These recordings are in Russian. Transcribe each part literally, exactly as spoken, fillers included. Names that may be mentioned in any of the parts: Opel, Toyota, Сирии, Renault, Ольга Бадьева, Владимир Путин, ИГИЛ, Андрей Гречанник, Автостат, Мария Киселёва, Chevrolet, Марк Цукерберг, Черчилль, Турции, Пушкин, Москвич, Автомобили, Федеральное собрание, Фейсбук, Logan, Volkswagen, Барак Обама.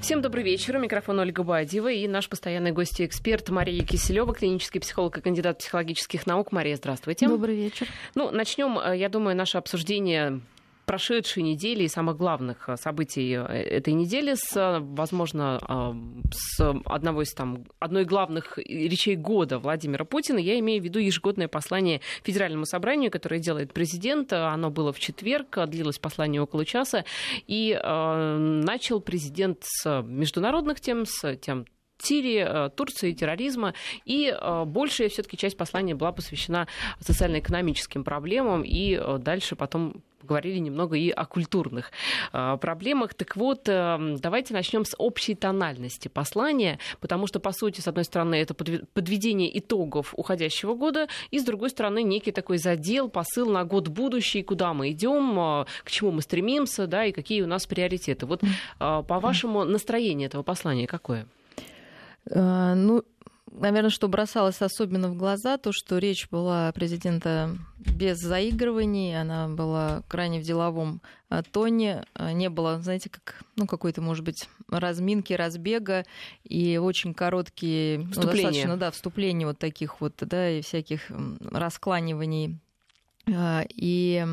Всем добрый вечер. Микрофон Ольга Бадьева и наш постоянный гость и эксперт Мария Киселёва, клинический психолог и кандидат психологических наук. Мария, здравствуйте. Добрый вечер. Ну, начнем, я думаю, наше обсуждение прошедшей недели и самых главных событий этой недели с, возможно, с одного из там одной из главных речей года Владимира Путина. Я имею в виду ежегодное послание Федеральному собранию, которое делает президент. Оно было в четверг, длилось послание около часа, и э, начал президент с международных тем, с тем Сирии, Турции, терроризма. И большая все-таки часть послания была посвящена социально-экономическим проблемам. И дальше потом говорили немного и о культурных проблемах. Так вот, давайте начнем с общей тональности послания, потому что, по сути, с одной стороны, это подведение итогов уходящего года, и, с другой стороны, некий такой задел, посыл на год будущий, куда мы идем, к чему мы стремимся, да, и какие у нас приоритеты. Вот, по-вашему, настроение этого послания какое? Ну, наверное, что бросалось особенно в глаза, то, что речь была президента без заигрываний, она была крайне в деловом тоне, не было, знаете, как, ну, какой-то, может быть, разминки, разбега, и очень короткие, ну, достаточно, да, вступления вот таких вот, да, и всяких раскланиваний, и...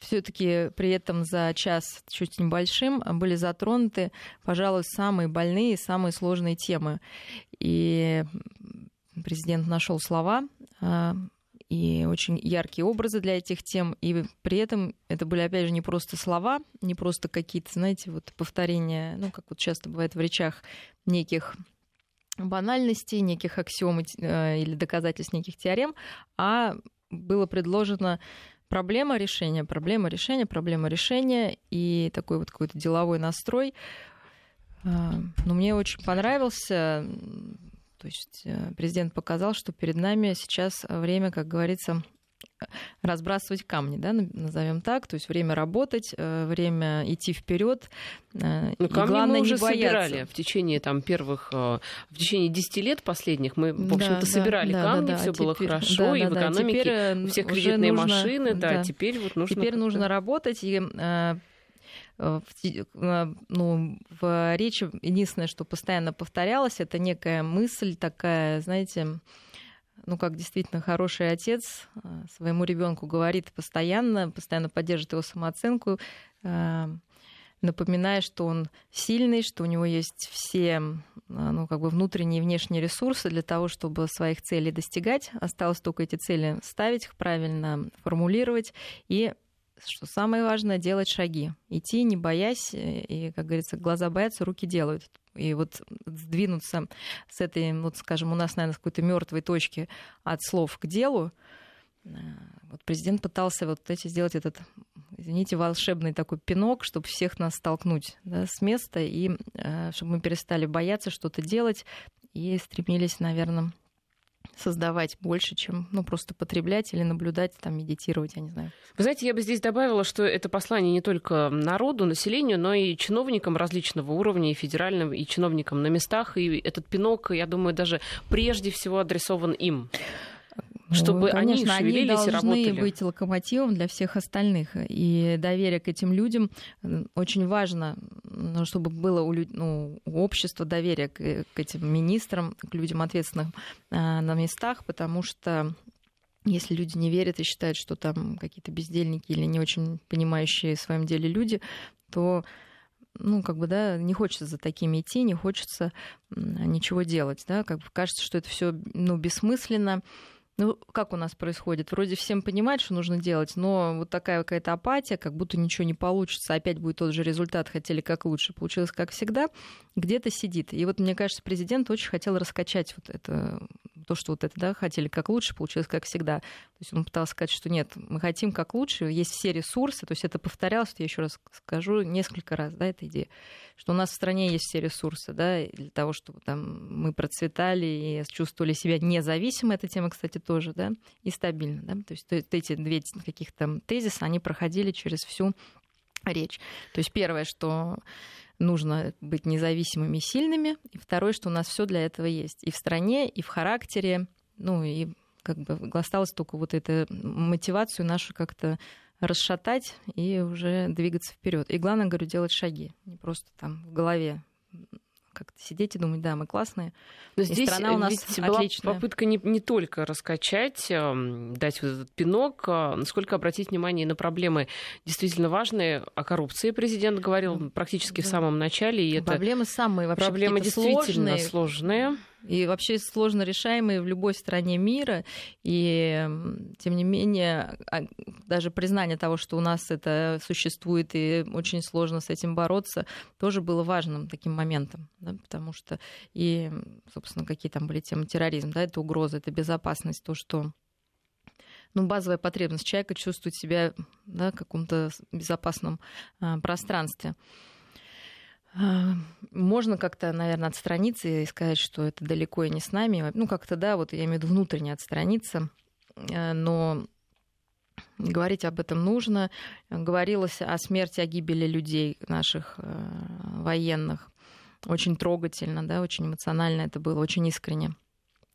Все-таки при этом за час чуть небольшим были затронуты, пожалуй, самые больные, самые сложные темы. И президент нашел слова и очень яркие образы для этих тем. И при этом это были, опять же, не просто слова, не просто какие-то, знаете, вот повторения, ну, как вот часто бывает в речах, неких банальностей, неких аксиом или доказательств неких теорем, а было предложено... Проблема решения, проблема решения, проблема решения и такой вот какой-то деловой настрой. Но мне очень понравился, то есть президент показал, что перед нами сейчас время, как говорится, разбрасывать камни, да, назовем так, то есть время работать, время идти вперед. Но и камни главное, мы уже не бояться. Собирали в течение там первых, в течение десяти лет последних мы, в общем-то, да, собирали да, камни, да, да, все теперь, было хорошо, да, и да, в экономике теперь все кредитные нужно, машины, да, да, теперь вот нужно. Теперь нужно работать и В, ну, в речи единственное, что постоянно повторялось, это некая мысль такая, знаете. Ну, как действительно хороший отец своему ребенку говорит постоянно, постоянно поддерживает его самооценку, напоминая, что он сильный, что у него есть все, ну, как бы внутренние и внешние ресурсы для того, чтобы своих целей достигать. Осталось только эти цели ставить, их правильно формулировать и, что самое важное, делать шаги. Идти, не боясь, и, как говорится, глаза боятся, руки делают. И вот сдвинуться с этой, вот, скажем, у нас, наверное, с какой-то мертвой точки от слов к делу. Вот президент пытался вот эти сделать этот, извините, волшебный такой пинок, чтобы всех нас столкнуть, да, с места, и чтобы мы перестали бояться что-то делать и стремились, наверное, создавать больше, чем, ну, просто потреблять или наблюдать, там, медитировать, я не знаю. Вы знаете, я бы здесь добавила, что это послание не только народу, населению, но и чиновникам различного уровня, и федеральным, и чиновникам на местах. И этот пинок, я думаю, даже прежде всего адресован им. Чтобы, ну, конечно, они шевелились и работали. Они должны быть локомотивом для всех остальных. И доверие к этим людям очень важно, чтобы было у, люд... ну, у общества доверие к, к этим министрам, к людям ответственным а, на местах, потому что если люди не верят и считают, что там какие-то бездельники или не очень понимающие в своем деле люди, то, ну, как бы, да, не хочется за такими идти, не хочется ничего делать, да, как бы кажется, что это все, ну, бессмысленно. Ну, как у нас происходит? Вроде всем понимают, что нужно делать, но вот такая какая-то апатия, как будто ничего не получится, опять будет тот же результат, хотели как лучше, получилось как всегда, где-то сидит. И вот, мне кажется, президент очень хотел раскачать вот это, то, что вот это, да, хотели как лучше, получилось как всегда. То есть он пытался сказать, что нет, мы хотим как лучше, есть все ресурсы, то есть это повторялось, я еще раз скажу, несколько раз, да, эта идея, что у нас в стране есть все ресурсы, да, для того, чтобы там мы процветали и чувствовали себя независимо, эта тема, кстати, тоже, да, и стабильно, да, то есть вот эти две каких-то тезиса, они проходили через всю речь. То есть первое, что нужно быть независимыми и сильными, и второе, что у нас все для этого есть и в стране, и в характере, ну, и как бы осталось только вот эту мотивацию нашу как-то расшатать и уже двигаться вперед. И главное, говорю, делать шаги, не просто там в голове как-то сидеть и думать, да, мы классные, но и здесь страна у нас отличная. Была попытка не, не только раскачать, дать вот этот пинок, насколько обратить внимание на проблемы действительно важные. О коррупции президент говорил практически да. в самом начале. И проблемы это самые вообще проблемы действительно сложные. сложные. И вообще сложно решаемые в любой стране мира. И, тем не менее, даже признание того, что у нас это существует и очень сложно с этим бороться, тоже было важным таким моментом. Да? Потому что и, собственно, какие там были темы терроризм, да, это угроза, это безопасность, то, что... Ну, базовая потребность человека чувствовать себя, да, в каком-то безопасном а, пространстве. Можно как-то, наверное, отстраниться и сказать, что это далеко и не с нами. Ну, как-то, да, вот я имею в виду внутренне отстраниться, но говорить об этом нужно. Говорилось о смерти, о гибели людей наших военных. Очень трогательно, да, очень эмоционально это было, очень искренне.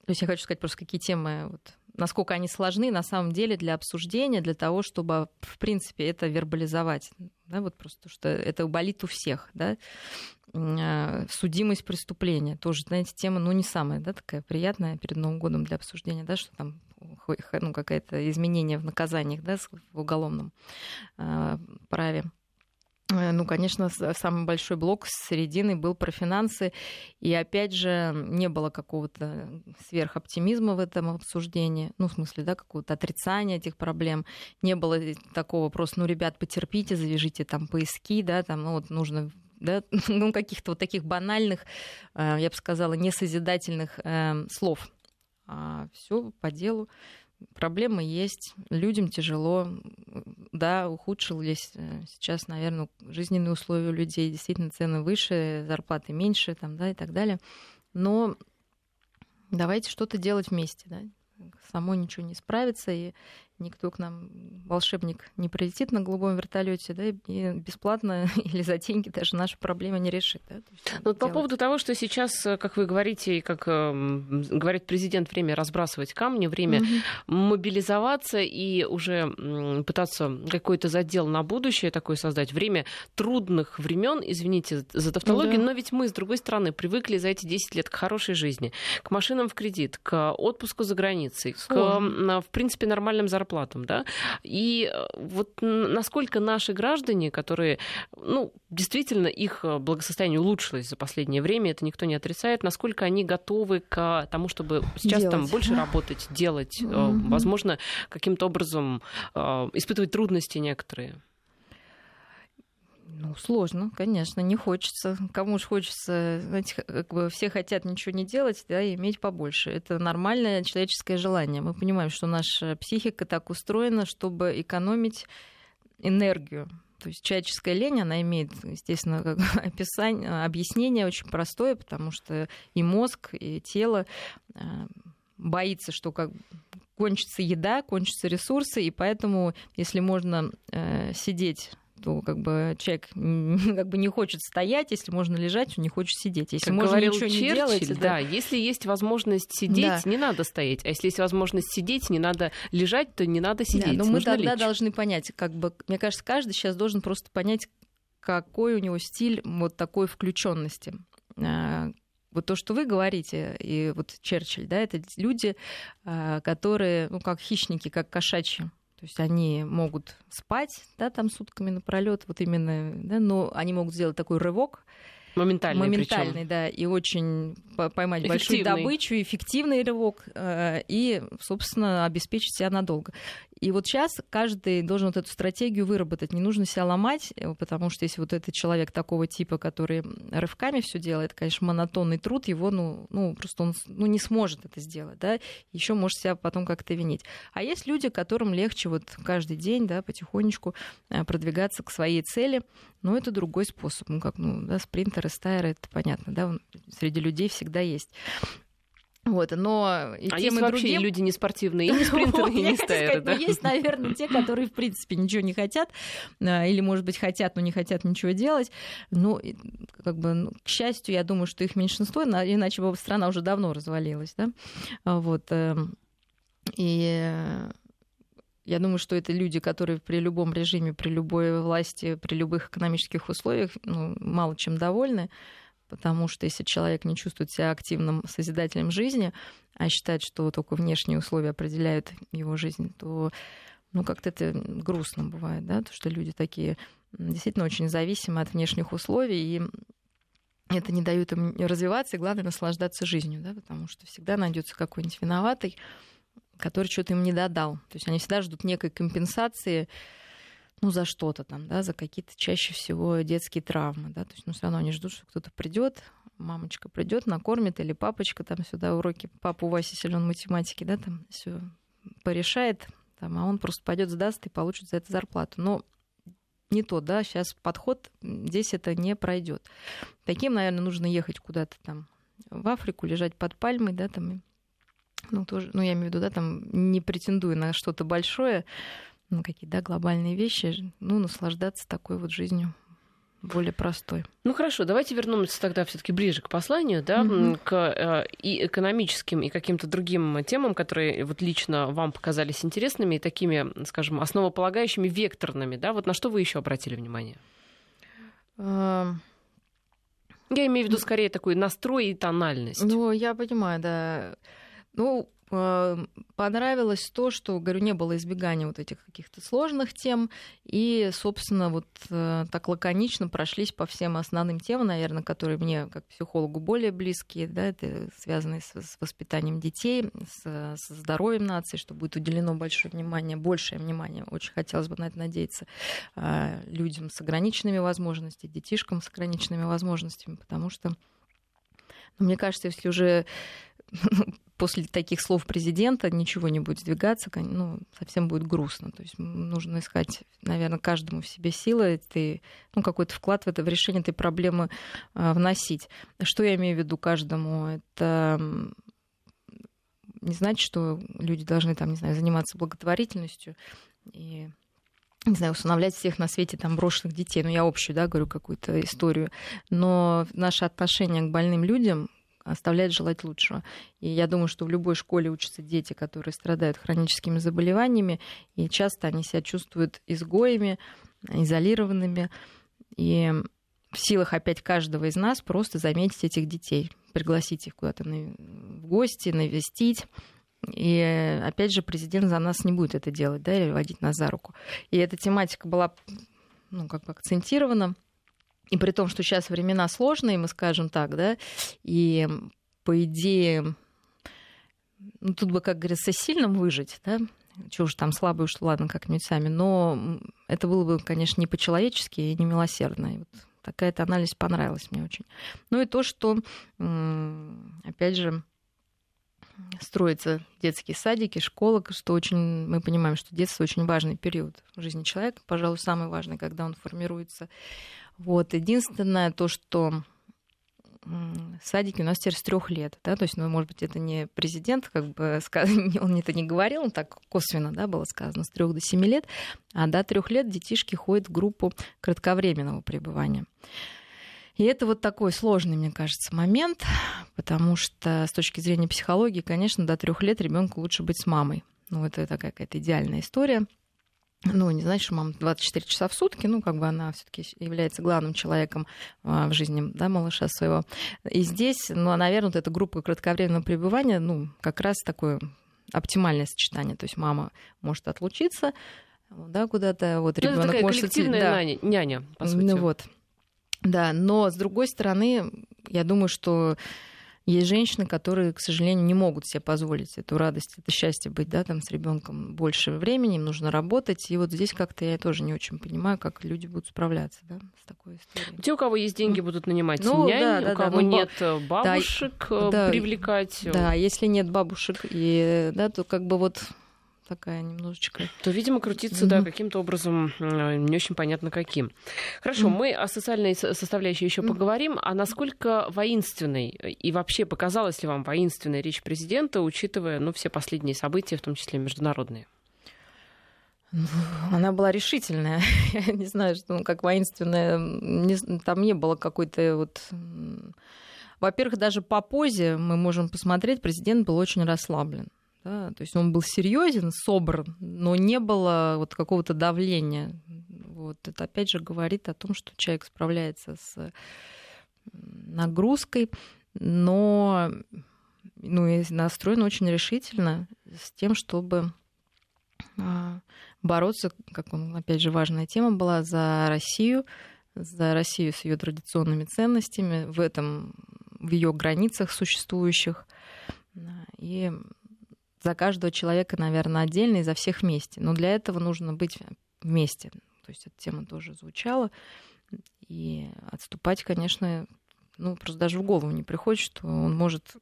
То есть я хочу сказать просто, какие темы... Вот, насколько они сложны на самом деле для обсуждения, для того, чтобы, в принципе, это вербализовать. Да, вот просто, что это болит у всех. Да? Судимость преступления. Тоже, знаете, тема, ну, не самая, да, такая приятная перед Новым годом для обсуждения, да, что там, ну, какое-то изменение в наказаниях, да, в уголовном праве. Ну, конечно, самый большой блок с середины был про финансы. И, опять же, не было какого-то сверхоптимизма в этом обсуждении. Ну, в смысле, да, какого-то отрицания этих проблем. Не было такого просто, ну, ребят, потерпите, завяжите там поиски, да, там, ну, вот нужно... Да? Ну, каких-то вот таких банальных, я бы сказала, несозидательных слов. А всё по делу. Проблемы есть, людям тяжело, да, ухудшились сейчас, наверное, жизненные условия у людей, действительно цены выше, зарплаты меньше, там, да, и так далее. Но давайте что-то делать вместе, да. Само ничего не справится, и никто к нам, волшебник, не прилетит на голубом вертолете, да, и бесплатно или за деньги даже нашу проблему не решит. Да? Но по поводу того, что сейчас, как вы говорите, и как э, говорит президент, время разбрасывать камни, время угу. мобилизоваться и уже э, пытаться какой-то задел на будущее такой создать. Время трудных времен, извините за тавтологию, да. но ведь мы, с другой стороны, привыкли за эти десять лет к хорошей жизни, к машинам в кредит, к отпуску за границей, к, в принципе, нормальным зарплатам. Платам, да? И вот насколько наши граждане, которые, ну, действительно, их благосостояние улучшилось за последнее время, это никто не отрицает, насколько они готовы к тому, чтобы сейчас делать. Там больше работать, делать, mm-hmm. возможно, каким-то образом испытывать трудности некоторые. Ну, сложно, конечно, не хочется. Кому же хочется, знаете, как бы все хотят ничего не делать, да, и иметь побольше. Это нормальное человеческое желание. Мы понимаем, что наша психика так устроена, чтобы экономить энергию. То есть человеческая лень, она имеет, естественно, как описание, объяснение очень простое, потому что и мозг, и тело боится, что как кончится еда, кончатся ресурсы, и поэтому, если можно э, сидеть... то как бы человек как бы не хочет стоять, если можно лежать, он не хочет сидеть. Если как можно говорил ничего Черчилль, не делать, да, да, если есть возможность сидеть, да. не надо стоять. А если есть возможность сидеть, не надо лежать, то не надо сидеть. Да, но мы тогда лечь. должны понять, как бы, мне кажется, каждый сейчас должен просто понять, какой у него стиль вот такой включенности. Вот то, что вы говорите, и вот Черчилль, да, это люди, которые, ну, как хищники, как кошачьи. То есть они могут спать, да, там сутками напролёт, вот именно, да, но они могут сделать такой рывок. Моментальный, моментальный причем. Да, и очень поймать большую добычу, эффективный рывок, и, собственно, обеспечить себя надолго. И вот сейчас каждый должен вот эту стратегию выработать. Не нужно себя ломать, потому что если вот этот человек такого типа, который рывками все делает, конечно, монотонный труд, его, ну, ну просто он ну, не сможет это сделать, да, еще может себя потом как-то винить. А есть люди, которым легче вот каждый день, да, потихонечку продвигаться к своей цели, но это другой способ, ну, как, ну, да, спринтеры, стайеры, это понятно, да, он среди людей всегда есть. Вот, но и а тем, есть и вообще другим... люди не спортивные, и не спринтеры, и не стайеры, да? Есть, наверное, те, которые, в принципе, ничего не хотят, или, может быть, хотят, но не хотят ничего делать. Ну, как бы, ну, к счастью, я думаю, что их меньшинство, иначе бы страна уже давно развалилась, да? Вот, и... Я думаю, что это люди, которые при любом режиме, при любой власти, при любых экономических условиях, ну, мало чем довольны. потому что если человек не чувствует себя активным созидателем жизни, а считает, что только внешние условия определяют его жизнь, то ну, как-то это грустно бывает, да, то, что люди такие действительно очень зависимы от внешних условий, и это не дает им развиваться, и главное, наслаждаться жизнью, да, потому что всегда найдется какой-нибудь виноватый, который что-то им не додал. То есть они всегда ждут некой компенсации, ну, за что-то там, да, за какие-то чаще всего детские травмы, да, то есть, ну, все равно они ждут, что кто-то придет, мамочка придет, накормит, или папочка там сюда уроки, папа у Васи силен в математике, да, там все порешает, там, а он просто пойдет, сдаст и получит за это зарплату. Но не то, да, сейчас подход, здесь это не пройдет. Таким, наверное, нужно ехать куда-то там в Африку, лежать под пальмой, да, там, ну, тоже, ну, я имею в виду, да, там, не претендуя на что-то большое, ну, какие-то, да, глобальные вещи, ну, наслаждаться такой вот жизнью более простой. Ну, хорошо, давайте вернемся тогда все-таки ближе к посланию, да, mm-hmm. к э, и экономическим, и каким-то другим темам, которые вот лично вам показались интересными и такими, скажем, основополагающими, векторными, да, вот на что вы еще обратили внимание? Uh... Я имею в виду скорее такой настрой и тональность. Ну, я понимаю, да. Ну, понравилось то, что, говорю, не было избегания вот этих каких-то сложных тем, и, собственно, вот так лаконично прошлись по всем основным темам, наверное, которые мне, как психологу, более близкие, да, это связанные с, с воспитанием детей, с, с здоровьем нации, что будет уделено большое внимание, большее внимание, очень хотелось бы на это надеяться, людям с ограниченными возможностями, детишкам с ограниченными возможностями, потому что, ну, мне кажется, если уже после таких слов президента ничего не будет сдвигаться, ну, совсем будет грустно. То есть нужно искать, наверное, каждому в себе силы, ты, ну, какой-то вклад в это, в решение этой проблемы э, вносить. Что я имею в виду каждому? Это не значит, что люди должны, там, не знаю, заниматься благотворительностью и, не знаю, усыновлять всех на свете там брошенных детей. Ну, я общую, да, говорю какую-то историю. Но наше отношение к больным людям оставляет желать лучшего. И я думаю, что в любой школе учатся дети, которые страдают хроническими заболеваниями, и часто они себя чувствуют изгоями, изолированными. И в силах опять каждого из нас просто заметить этих детей, пригласить их куда-то в гости, навестить. И опять же, президент за нас не будет это делать, да, или водить нас за руку. И эта тематика была, ну, как бы акцентирована. И при том, что сейчас времена сложные, мы скажем так, да, и по идее, ну, тут бы, как говорится, сильным выжить, да, чего же там слабые уж, ладно, как-нибудь сами, но это было бы, конечно, не по-человечески и не милосердно. И вот такая-то анализ понравилась мне очень. Ну и то, что, опять же, строятся детские садики, школы, что очень, мы понимаем, что детство очень важный период в жизни человека, пожалуй, самый важный, когда он формируется. Вот, единственное то, что садики у нас теперь с трех лет, да, то есть, ну, может быть, это не президент, как бы, он это не говорил, он так косвенно, да, было сказано, с трех до семи лет, а до трех лет детишки ходят в группу кратковременного пребывания. И это вот такой сложный, мне кажется, момент, потому что с точки зрения психологии, конечно, до трех лет ребенку лучше быть с мамой. Ну, это такая какая-то идеальная история. Ну, не значит, что мама двадцать четыре часа в сутки, ну, как бы она все-таки является главным человеком в жизни, да, малыша своего. И здесь, ну, наверное, вот эта группа кратковременного пребывания, ну, как раз такое оптимальное сочетание. То есть мама может отлучиться, да, куда-то, вот, ребенок может... Это такая может коллективная идти, да, няня, по сути. Ну, вот. Да, но, с другой стороны, я думаю, что есть женщины, которые, к сожалению, не могут себе позволить эту радость, это счастье быть, да, там с ребенком больше времени, им нужно работать. И вот здесь как-то я тоже не очень понимаю, как люди будут справляться, да, с такой историей. Те, у кого есть деньги, будут нанимать ну, нянь, да, да, у кого да, нет ну, бабушек, да, привлекать. Да, если нет бабушек, и, да, то как бы вот... такая немножечко... То, видимо, крутится, mm-hmm. да, каким-то образом, не очень понятно каким. Хорошо, mm-hmm. мы о социальной составляющей еще mm-hmm. поговорим. А насколько воинственной и вообще показалась ли вам воинственная речь президента, учитывая, ну, все последние события, в том числе международные? Она была решительная. Я не знаю, что, ну, как воинственная. Не, там не было какой-то вот... Во-первых, даже по позе мы можем посмотреть, президент был очень расслаблен. Да, то есть он был серьезен, собран, но не было вот какого-то давления. Вот. Это опять же говорит о том, что человек справляется с нагрузкой, но ну, и настроена очень решительно с тем, чтобы бороться, как он, опять же, важная тема была, за Россию, за Россию с ее традиционными ценностями, в этом, в ее границах существующих, и за каждого человека, наверное, отдельно и за всех вместе. Но для этого нужно быть вместе. То есть эта тема тоже звучала. И отступать, конечно, ну, просто даже в голову не приходит, что он может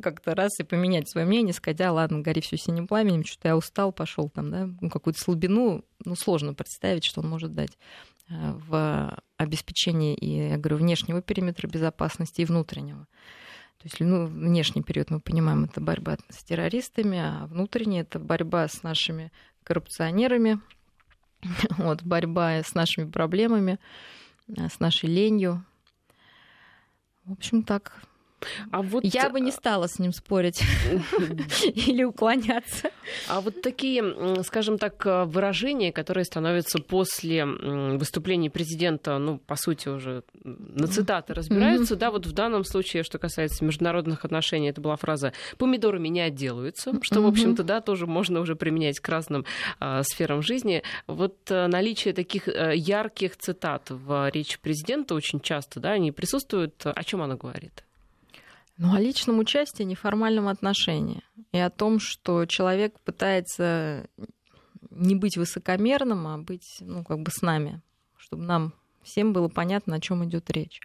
как-то раз и поменять свое мнение, сказать, а, ладно, гори все синим пламенем, что-то я устал, пошел там, да, ну, какую-то слабину, ну, сложно представить, что он может дать в обеспечении, и, я говорю, внешнего периметра безопасности и внутреннего. То есть, ну, внешний период, мы понимаем, это борьба с террористами, а внутренний — это борьба с нашими коррупционерами, вот, борьба с нашими проблемами, с нашей ленью. В общем, так. А вот... Я бы не стала с ним спорить или уклоняться. А вот такие, скажем так, выражения, которые становятся после выступления президента, ну, по сути, уже на цитаты разбираются, mm-hmm. да, вот в данном случае, что касается международных отношений, это была фраза «помидорами не отделаются», что, mm-hmm. в общем-то, да, тоже можно уже применять к разным а, сферам жизни. Вот а, наличие таких а, ярких цитат в речи президента очень часто, да, они присутствуют. О чем она говорит? Ну, о личном участии, неформальном отношении. И о том, что человек пытается не быть высокомерным, а быть, ну, как бы с нами, чтобы нам всем было понятно, о чем идет речь.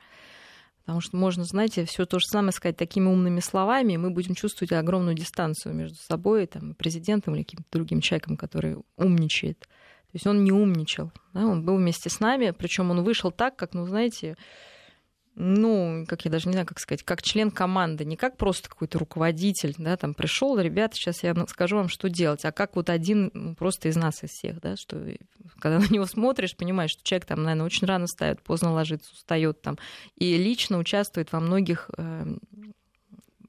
Потому что можно, знаете, все то же самое сказать такими умными словами, и мы будем чувствовать огромную дистанцию между собой, там, президентом или каким-то другим человеком, который умничает. То есть он не умничал, да? Он был вместе с нами, причем он вышел так, как, ну, знаете... Ну, как я даже не знаю, как сказать, как член команды, не как просто какой-то руководитель, да, там пришел, ребята, сейчас я скажу вам, что делать, а как вот один, ну, просто из нас, из всех, да, что когда на него смотришь, понимаешь, что человек там, наверное, очень рано встает, поздно ложится, устает там, и лично участвует во многих э,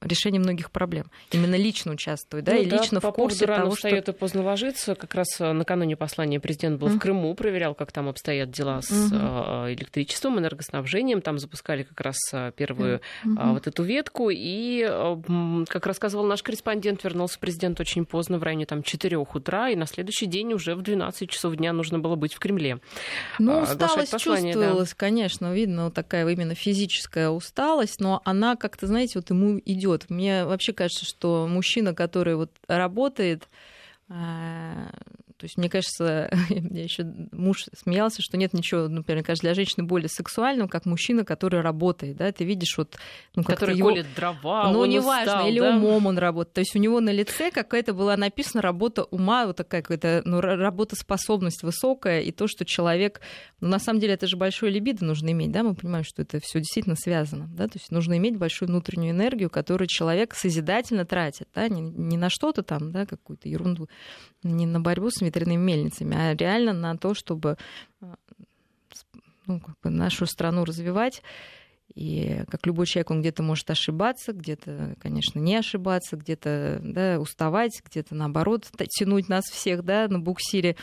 решении многих проблем. Именно лично участвует, да, ну, и да, лично в курсе того, что... встает и поздно ложится. Как раз накануне послания президент был mm-hmm. в Крыму, проверял, как там обстоят дела с mm-hmm. электричеством, энергоснабжением. Там запускали как раз первую mm-hmm. вот эту ветку. И, как рассказывал наш корреспондент, вернулся президент очень поздно, в районе там четырёх утра, и на следующий день уже в двенадцать часов дня нужно было быть в Кремле. Ну, усталость послание, чувствовалась, да. Конечно, видно, вот такая именно физическая усталость, но она как-то, знаете, вот ему идет. Мне вообще кажется, что мужчина, который вот работает, то есть, мне кажется, я еще муж смеялся, что нет ничего, например, кажется, для женщины более сексуального, как мужчина, который работает, да, ты видишь вот... Ну, который его... колет дрова, ну, неважно, устал, или да? умом он работает. То есть у него на лице какая-то была написана работа ума, вот такая какая-то, ну, работоспособность высокая, и то, что человек... Ну, на самом деле, это же большое либидо нужно иметь, да, мы понимаем, что это все действительно связано, да, то есть нужно иметь большую внутреннюю энергию, которую человек созидательно тратит, да, не, не на что-то там, да, какую-то ерунду, не на борьбу с ветряными мельницами, а реально на то, чтобы, ну, как бы нашу страну развивать. И как любой человек, он где-то может ошибаться, где-то, конечно, не ошибаться, где-то, да, уставать, где-то, наоборот, тянуть нас всех, да, на буксире.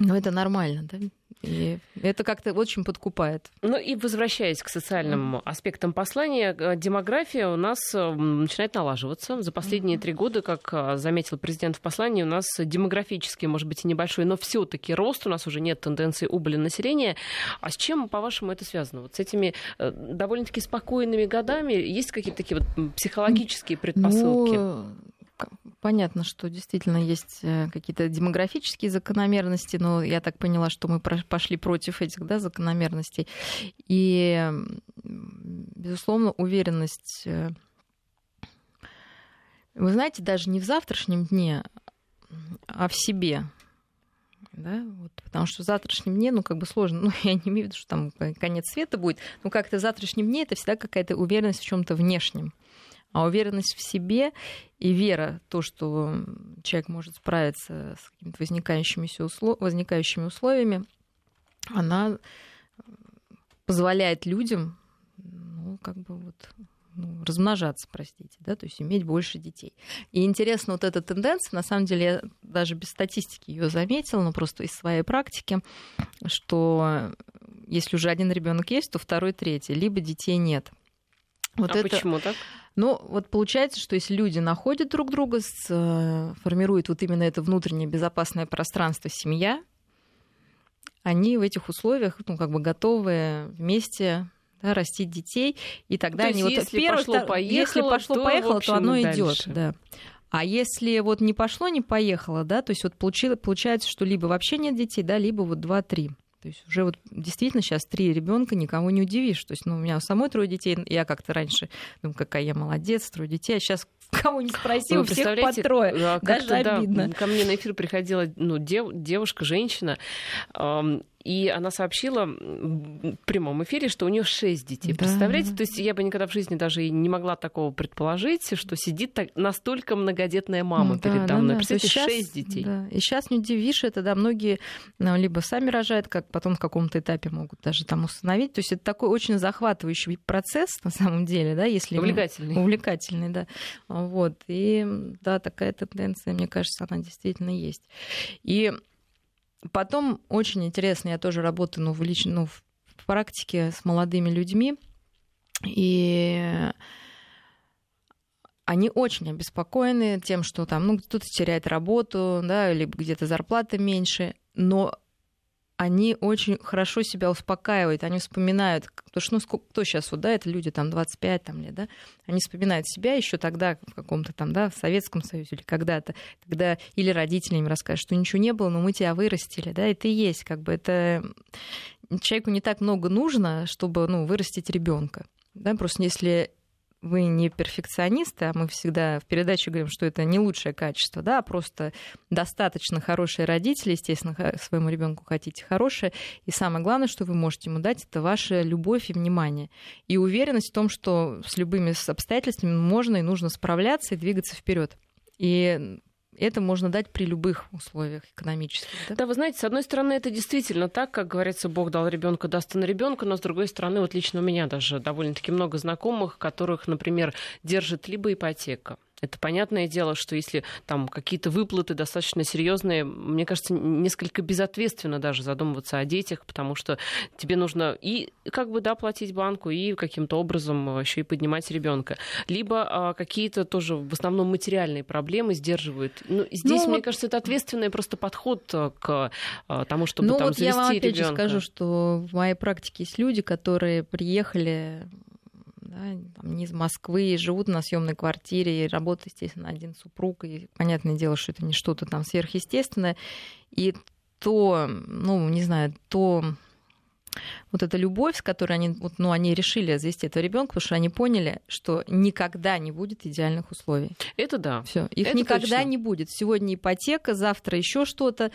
Но это нормально, да? И это как-то очень подкупает. Ну и возвращаясь к социальным аспектам послания, демография у нас начинает налаживаться. За последние три года, как заметил президент в послании, у нас демографический, может быть, и небольшой, но все-таки рост, у нас уже нет тенденции убыли населения. А с чем, по-вашему, это связано? Вот с этими довольно-таки спокойными годами есть какие-то такие вот психологические предпосылки? Ну... Понятно, что действительно есть какие-то демографические закономерности, но я так поняла, что мы пошли против этих, да, закономерностей. И, безусловно, уверенность... Вы знаете, даже не в завтрашнем дне, а в себе. Да? Вот, потому что в завтрашнем дне, ну, как бы сложно. Ну, я не имею в виду, что там конец света будет. Но как-то в завтрашнем дне это всегда какая-то уверенность в чем-то внешнем. А уверенность в себе и вера в то, что человек может справиться с какими-то возникающимися услов... возникающими условиями, она позволяет людям, ну, как бы вот, ну, размножаться, простите, да, то есть иметь больше детей. И интересна вот эта тенденция, на самом деле, я даже без статистики ее заметила, но просто из своей практики, что Если уже один ребенок есть, то второй, третий. Либо детей нет. Вот а это... почему так? Ну, вот получается, что если люди находят друг друга, формируют вот именно это внутреннее безопасное пространство семья, они в этих условиях, ну, как бы готовы вместе, да, растить детей. И тогда то они вот первое, если пошло-поехало, то, то оно идет. Да. А если вот не пошло, не поехало, да, то есть вот получилось, получается, что либо вообще нет детей, да, либо вот два-три. То есть уже вот действительно сейчас три ребенка никого не удивишь. То есть, ну, у меня самой трое детей, я как-то раньше думаю, какая я молодец, трое детей, а сейчас кого не спроси, у всех по трое. Да, даже обидно. Да, ко мне на эфир приходила ну, дев, девушка, женщина, эм, и она сообщила в прямом эфире, что у нее шесть детей. Да. Представляете? То есть я бы никогда в жизни даже и не могла такого предположить, что сидит так, настолько многодетная мама, ну, передо да, мной. Да, представляете, сейчас, шесть детей. Да. И сейчас не удивишь, это да, многие ну, либо сами рожают, как потом в каком-то этапе могут даже там установить. То есть это такой очень захватывающий процесс на самом деле, да, если увлекательный. Мы... Увлекательный, да. Вот. И да, такая тенденция, мне кажется, она действительно есть. И потом очень интересно, я тоже работаю ну, в, лич... ну, в практике с молодыми людьми, и они очень обеспокоены тем, что там, ну, кто-то теряет работу, да, либо где-то зарплата меньше, но они очень хорошо себя успокаивают, они вспоминают, потому что ну, сколько, кто сейчас, вот, да, это люди там, двадцать пять там, лет, да, они вспоминают себя еще тогда в каком-то там, да, в Советском Союзе или когда-то, когда или родители им расскажут, что ничего не было, но мы тебя вырастили, да, и ты есть, как бы это... Человеку не так много нужно, чтобы, ну, вырастить ребенка, да, просто если... Вы не перфекционисты, а мы всегда в передаче говорим, что это не лучшее качество, да, а просто достаточно хорошие родители, естественно, своему ребенку хотите хорошее, и самое главное, что вы можете ему дать, это ваша любовь и внимание, и уверенность в том, что с любыми обстоятельствами можно и нужно справляться и двигаться вперед. И это можно дать при любых условиях экономических. Да? Да, вы знаете, с одной стороны, это действительно так, как говорится, Бог дал ребенка, даст и на ребенка, но с другой стороны, вот лично у меня даже довольно-таки много знакомых, которых, например, держит либо ипотека. Это понятное дело, что если там какие-то выплаты достаточно серьезные, мне кажется, несколько безответственно даже задумываться о детях, потому что тебе нужно и как бы да, платить банку, и каким-то образом еще и поднимать ребенка. Либо а, какие-то тоже в основном материальные проблемы сдерживают. Ну, здесь, ну, мне вот... кажется, это ответственный просто подход к а, тому, чтобы ну, там вот завести ребенка. Ну вот я вам опять же скажу, что в моей практике есть люди, которые приехали... Да, там, не из Москвы, живут на съемной квартире, работает, естественно, один супруг, и понятное дело, что это не что-то там сверхъестественное, и то, ну, не знаю, то вот эта любовь, с которой они, вот, ну, они решили завести этого ребенка, потому что они поняли, что никогда не будет идеальных условий. Это да. Всё. Их это никогда точно. Не будет. Сегодня ипотека, завтра еще что-то.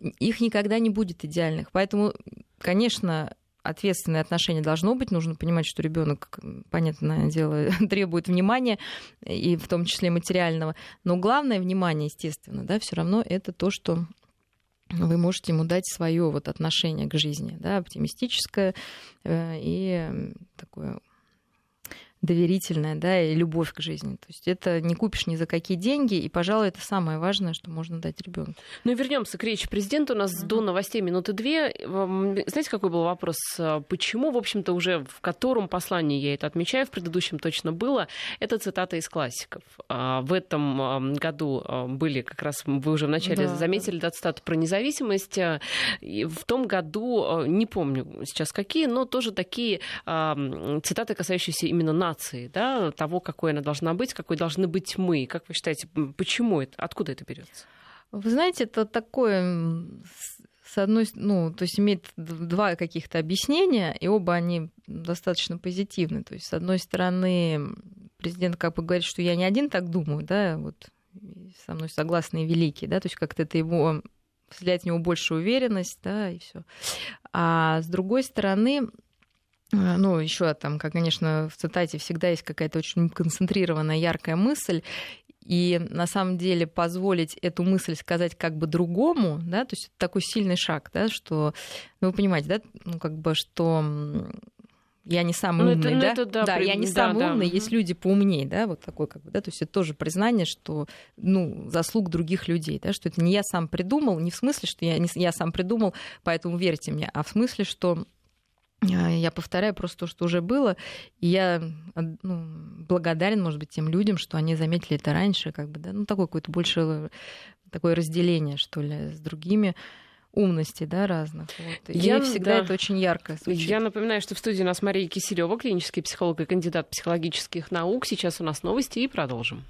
Их никогда не будет идеальных. Поэтому, конечно, ответственное отношение должно быть. Нужно понимать, что ребенок, понятное дело, требует внимания, и в том числе материального. Но главное внимание, естественно, да, все равно это то, что вы можете ему дать свое вот отношение к жизни, да, оптимистическое и такое доверительное, да, и любовь к жизни. То есть это не купишь ни за какие деньги, и, пожалуй, это самое важное, что можно дать ребенку. Ну и вернемся к речи президента. У нас uh-huh. до новостей минуты две. Знаете, какой был вопрос? Почему, в общем-то, уже в котором послании я это отмечаю, в предыдущем точно было, это цитата из классиков. В этом году были, как раз вы уже вначале да, заметили, да. цитату про независимость. И в том году, не помню сейчас какие, но тоже такие цитаты, касающиеся именно нас. Нации, да, того, какой она должна быть, какой должны быть мы. Как вы считаете, почему это, откуда это берется? Вы знаете, это такое, с одной, ну, то есть имеет два каких-то объяснения, и оба они достаточно позитивны. То есть, с одной стороны, президент как бы говорит, что я не один так думаю, да, вот со мной согласны и великие, да, то есть как-то это его вселяет в него больше уверенность, да, и все. А с другой стороны, ну, еще там, конечно, в цитате всегда есть какая-то очень концентрированная, яркая мысль. И на самом деле позволить эту мысль сказать как бы другому, да, то есть это такой сильный шаг, да, что, ну, вы понимаете, да, ну, как бы, что... Я не самый ну, умный, это, да? Ну, это, да? Да, при... я не да, самый да. умный, есть люди поумнее, да, вот такой как бы, да, то есть это тоже признание, что, ну, заслуг других людей, да, что это не я сам придумал, не в смысле, что я, не я сам придумал, поэтому верьте мне, а в смысле, что Я повторяю просто то, что уже было. И я ну, благодарен, может быть, тем людям, что они заметили это раньше, как бы, да, ну, такое какое-то больше такое разделение, что ли, с другими. Умности, да, разных. Вот. Я всегда да. это очень ярко звучит. Я напоминаю, что в студии у нас Мария Киселёва, клинический психолог и кандидат психологических наук. Сейчас у нас новости и продолжим.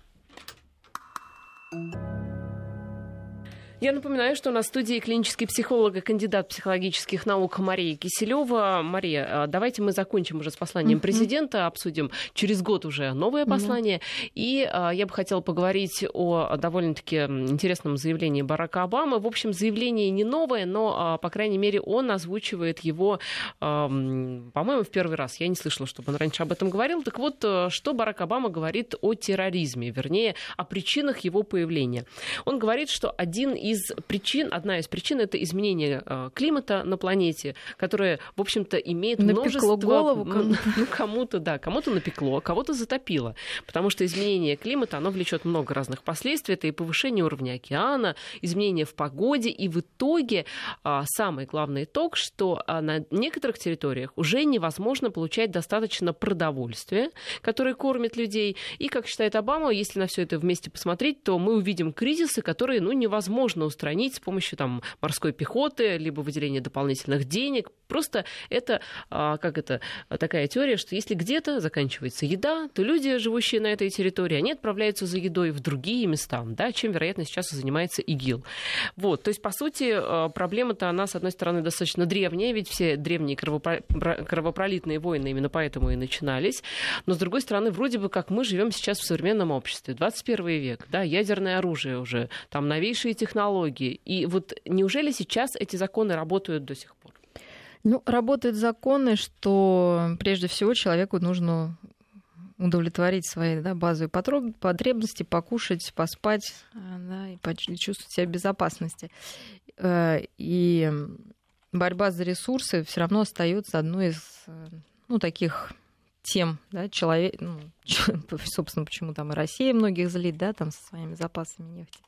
Я напоминаю, что у нас в студии клинический психолог и кандидат психологических наук Мария Киселёва. Мария, давайте мы закончим уже с посланием mm-hmm. президента, обсудим через год уже новое послание. Mm-hmm. И а, я бы хотела поговорить о довольно-таки интересном заявлении Барака Обамы. В общем, заявление не новое, но, а, по крайней мере, он озвучивает его, а, по-моему, в первый раз. Я не слышала, чтобы он раньше об этом говорил. Так вот, что Барак Обама говорит о терроризме, вернее, о причинах его появления. Он говорит, что один из Из причин, одна из причин — это изменение климата на планете, которое, в общем-то, имеет напекло множество... голову кому-то. Ну, кому-то, да, кому-то напекло, кого-то затопило. Потому что изменение климата, оно влечет много разных последствий. Это и повышение уровня океана, изменение в погоде. И в итоге самый главный итог, что на некоторых территориях уже невозможно получать достаточно продовольствия, которое кормит людей. И, как считает Обама, если на все это вместе посмотреть, то мы увидим кризисы, которые, ну, невозможно устранить с помощью там, морской пехоты, либо выделения дополнительных денег. Просто это, как это, такая теория, что если где-то заканчивается еда, то люди, живущие на этой территории, они отправляются за едой в другие места, да, чем, вероятно, сейчас и занимается ИГИЛ. Вот. То есть, по сути, проблема-то, она, с одной стороны, достаточно древняя, ведь все древние кровопролитные войны именно поэтому и начинались. Но, с другой стороны, вроде бы как мы живем сейчас в современном обществе. двадцать первый век, да, ядерное оружие уже, там новейшие технологии, технологии. И вот неужели сейчас эти законы работают до сих пор? Ну, работают законы, что прежде всего человеку нужно удовлетворить свои да, базовые потребности, покушать, поспать, да, и чувствовать себя в безопасности. И борьба за ресурсы все равно остается одной из ну, таких... тем, да, человек, ну, собственно, почему там и Россия многих злит, да, там со своими запасами нефти,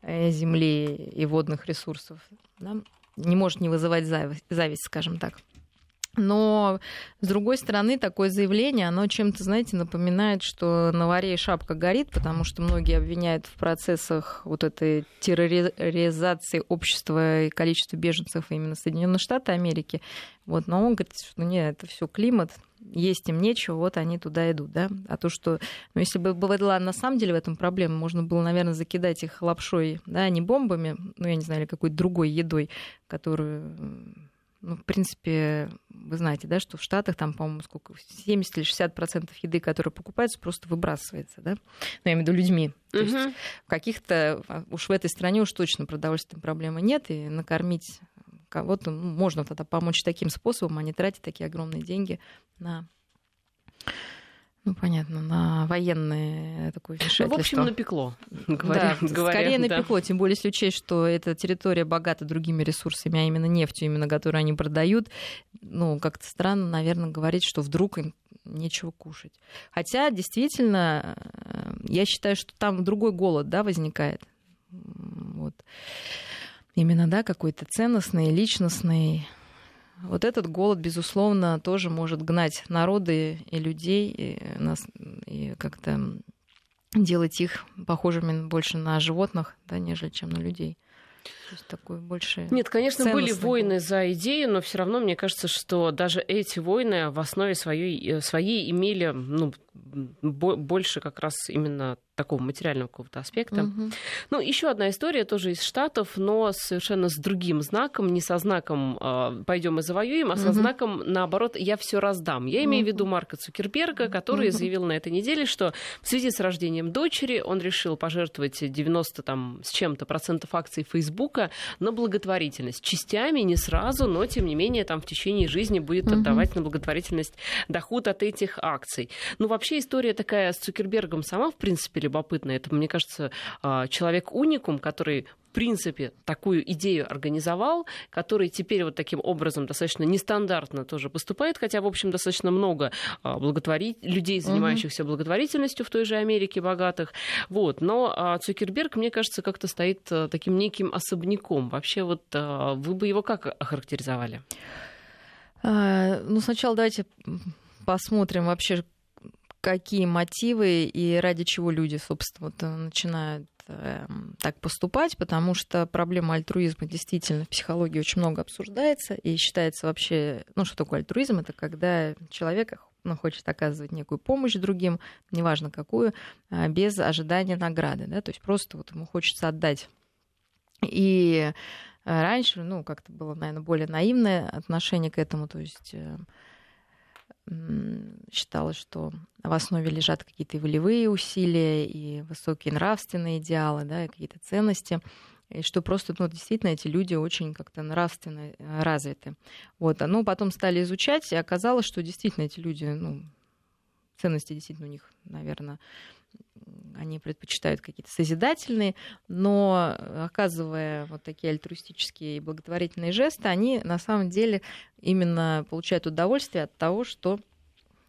земли и водных ресурсов, да, не может не вызывать зависть, скажем так. Но, с другой стороны, такое заявление, оно чем-то, знаете, напоминает, что на варе шапка горит, потому что многие обвиняют в процессах вот этой терроризации общества и количества беженцев именно Соединенных Штатов Америки. Вот, но он говорит, что нет, это все климат, есть им нечего, вот они туда идут. Да? А то, что... Ну, если бы была на самом деле в этом проблема, можно было, наверное, закидать их лапшой, да, не бомбами, ну, я не знаю, или какой-то другой едой, которую... Ну, в принципе, вы знаете, да, что в Штатах там, по-моему, сколько, семьдесят или шестьдесят процентов еды, которая покупается, просто выбрасывается, да? Ну, я имею в виду людьми. То есть в каких-то, уж в этой стране уж точно продовольственной проблемы нет, и накормить кого-то ну, можно тогда помочь таким способом, а не тратить такие огромные деньги на... Ну, понятно, на военное такое вмешательство. Ну, в общем, напекло, говоря, да, говоря, скорее да. напекло, тем более, если учесть, что эта территория богата другими ресурсами, а именно нефтью, именно которую они продают. Ну, как-то странно, наверное, говорить, что вдруг им нечего кушать. Хотя, действительно, я считаю, что там другой голод, да, возникает. Вот. Именно, да, какой-то ценностный, личностный. Вот этот голод, безусловно, тоже может гнать народы и людей, и, нас, и как-то делать их похожими больше на животных, да, нежели чем на людей. То есть такой больше Нет, конечно, были войны за идею, но все равно мне кажется, что даже эти войны в основе своей, своей имели ну, бо- больше как раз именно такого материального какого-то аспекта. Угу. Ну, еще одна история тоже из Штатов, но совершенно с другим знаком, не со знаком э, «пойдем и завоюем», а со угу. знаком, наоборот, «я все раздам». Я имею в виду Марка Цукерберга, который угу. заявил на этой неделе, что в связи с рождением дочери он решил пожертвовать девяносто там, с чем-то процентов акций Фейсбука на благотворительность. Частями, не сразу, но, тем не менее, там в течение жизни будет отдавать угу. на благотворительность доход от этих акций. Ну, вообще, история такая с Цукербергом сама, в принципе, любопытно. Это, мне кажется, человек-уникум, который, в принципе, такую идею организовал, который теперь вот таким образом достаточно нестандартно тоже поступает, хотя, в общем, достаточно много благотвори... людей, занимающихся благотворительностью в той же Америке, богатых. Вот. Но Цукерберг, мне кажется, как-то стоит таким неким особняком. Вообще, вот вы бы его как охарактеризовали? Ну, сначала давайте посмотрим вообще, какие мотивы и ради чего люди, собственно, вот, начинают э, так поступать, потому что проблема альтруизма действительно в психологии очень много обсуждается, и считается вообще, ну, что такое альтруизм, это когда человек ну, хочет оказывать некую помощь другим, неважно какую, без ожидания награды, да, то есть просто вот ему хочется отдать. И раньше, ну, как-то было, наверное, более наивное отношение к этому, то есть... считалось, что в основе лежат какие-то волевые усилия и высокие нравственные идеалы, да, и какие-то ценности, и что просто, ну, действительно, эти люди очень как-то нравственно развиты. Вот. Но потом стали изучать, и оказалось, что действительно эти люди, ну, ценности действительно у них, наверное, они предпочитают какие-то созидательные, но оказывая вот такие альтруистические и благотворительные жесты, они на самом деле именно получают удовольствие от того, что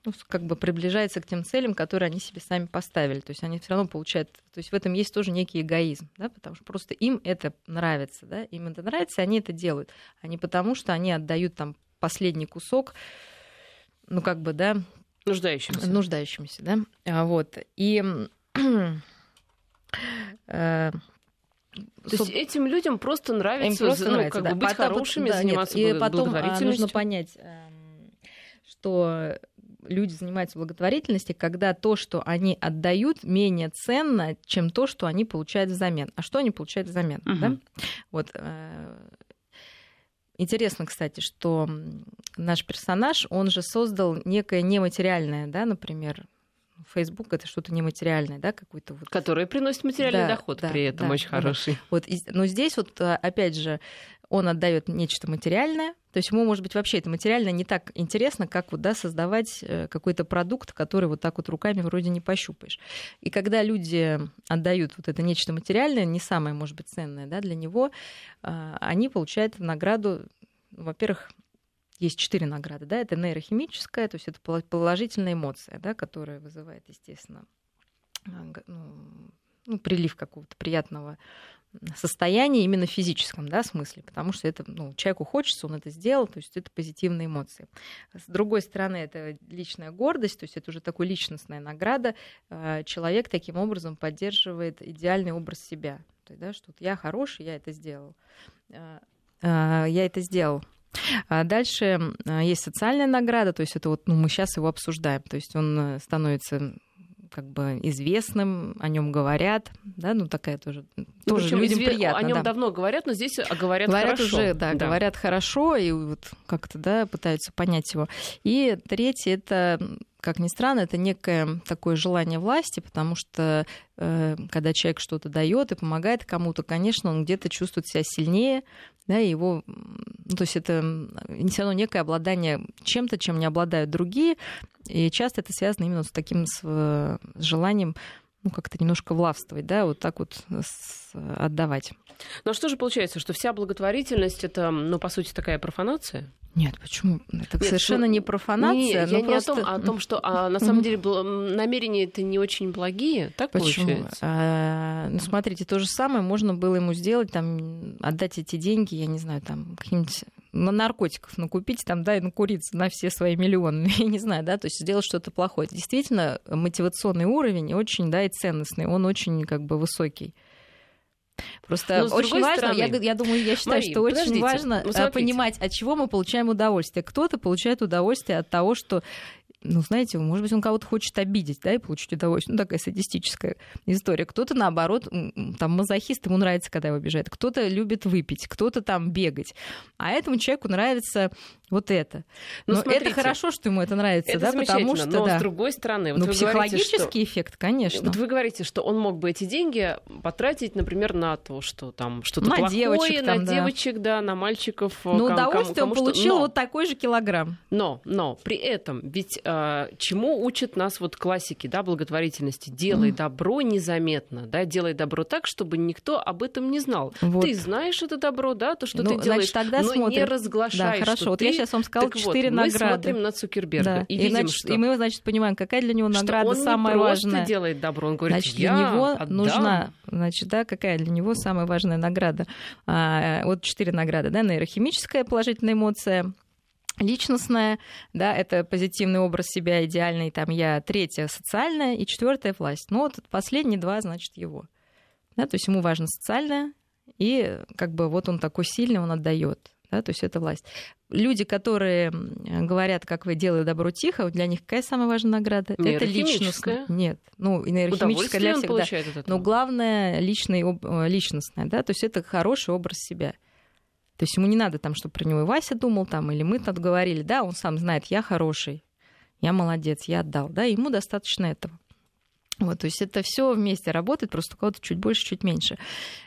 ну, как бы приближается к тем целям, которые они себе сами поставили. То есть они все равно получают... То есть в этом есть тоже некий эгоизм, да, потому что просто им это нравится, да, им это нравится, и они это делают, а не потому, что они отдают там последний кусок, ну как бы, да, нуждающимся. Нуждающимся, да. Вот. И... Э, то есть этим людям просто нравится, просто ну, нравится, как да. бы быть потом, хорошими, да, заниматься нет, и потом нужно понять, что люди занимаются благотворительностью, когда то, что они отдают, менее ценно, чем то, что они получают взамен. А что они получают взамен? Угу. Да? Вот. Интересно, кстати, что наш персонаж, он же создал некое нематериальное, да, например, Фейсбук — это что-то нематериальное, да, какой-то вот... Которое приносит материальный да, доход да, при этом да, очень да. хороший. Вот, но здесь вот, опять же, он отдает нечто материальное, то есть ему, может быть, вообще это материальное не так интересно, как вот, да, создавать какой-то продукт, который вот так вот руками вроде не пощупаешь. И когда люди отдают вот это нечто материальное, не самое, может быть, ценное, да, для него, они получают в награду, во-первых, есть четыре награды, да, это нейрохимическая, то есть это положительная эмоция, да, которая вызывает, естественно, ну, ну, прилив какого-то приятного состояния именно в физическом, да, смысле, потому что это, ну, человеку хочется, он это сделал, то есть это позитивные эмоции. С другой стороны, это личная гордость, то есть это уже такая личностная награда. Человек таким образом поддерживает идеальный образ себя, то есть, да, что я хороший, я это сделал. Я это сделал. Дальше есть социальная награда, то есть это вот, ну, мы сейчас его обсуждаем, то есть он становится как бы известным, о нем говорят, да, ну такая тоже, ну, тоже людям изве... приятно. О нем да. давно говорят, но здесь говорят, говорят хорошо. Уже, да, да, говорят хорошо и вот как-то да, пытаются понять его. И третье, это, как ни странно, это некое такое желание власти, потому что э, когда человек что-то дает и помогает кому-то, конечно, он где-то чувствует себя сильнее, да, его, ну, то есть это все равно некое обладание чем-то, чем не обладают другие, и часто это связано именно с таким с желанием, ну, как-то немножко властвовать, да, вот так вот отдавать. Ну, а что же получается, что вся благотворительность — это, ну, по сути, такая профанация? Нет, почему? Это Нет, совершенно ну, не профанация. Нет, я просто... не о том, а о том, что а, на самом деле намерения-то не очень благие. Так почему? Получается? А, ну, смотрите, то же самое можно было ему сделать, там, отдать эти деньги, я не знаю, там, каким-нибудь... на наркотиков накупить, там, да, и накуриться на все свои миллионы, я не знаю, да, то есть сделать что-то плохое. Действительно, мотивационный уровень очень, да, и ценностный, он очень, как бы, высокий. Просто очень важно, я, я думаю, я считаю, Мария, что очень важно смотрите. понимать, от чего мы получаем удовольствие. Кто-то получает удовольствие от того, что, ну, знаете, может быть, он кого-то хочет обидеть, да, и получить удовольствие. Ну, такая садистическая история. Кто-то, наоборот, там, мазохист, ему нравится, когда его обижают. Кто-то любит выпить, кто-то там бегать. А этому человеку нравится вот это. Но ну, смотрите, это хорошо, что ему это нравится, это да, потому что... но, да. с другой стороны... Вот ну, психологический говорите, эффект, конечно. Вот вы говорите, что он мог бы эти деньги потратить, например, на то, что там что-то на плохое, девочек, там, на да. девочек, да, на мальчиков. Но ком, удовольствие кому, он получил но, вот такой же килограмм. Но, но при этом ведь э, чему учат нас вот классики, да, благотворительности? Делай mm. добро незаметно, да, делай добро так, чтобы никто об этом не знал. Вот. Ты знаешь это добро, да, то, что ну, ты делаешь, значит, тогда но смотрим. не разглашай, да, хорошо. Что вот ты... сейчас вам сказал, так четыре вот, награды. Мы смотрим на Цукерберга да. и, и, видим, значит, что... и мы, значит, понимаем, какая для него награда самая важная. Что он не просто делает добро, он говорит, значит, я для него отдам. Нужна, значит, да, какая для него самая важная награда. А, вот четыре награды, да, нейрохимическая положительная эмоция, личностная, да, это позитивный образ себя идеальный, там я, третья социальная и четвертая власть. Ну вот последние два, значит, его. Да, то есть ему важно социальное, и как бы вот он такой сильный, он отдает. Да, то есть это власть. Люди, которые говорят, как вы делаете добро тихо, для них какая самая важная награда? Это личностная. Нет, ну энергетическая для всех. Да. Но главное личный, личностная, да, то есть это хороший образ себя. То есть ему не надо там, чтобы про него и Вася думал, там, или мы тут говорили, да, он сам знает, я хороший, я молодец, я отдал, да, ему достаточно этого. Вот, то есть это все вместе работает, просто у кого-то чуть больше, чуть меньше.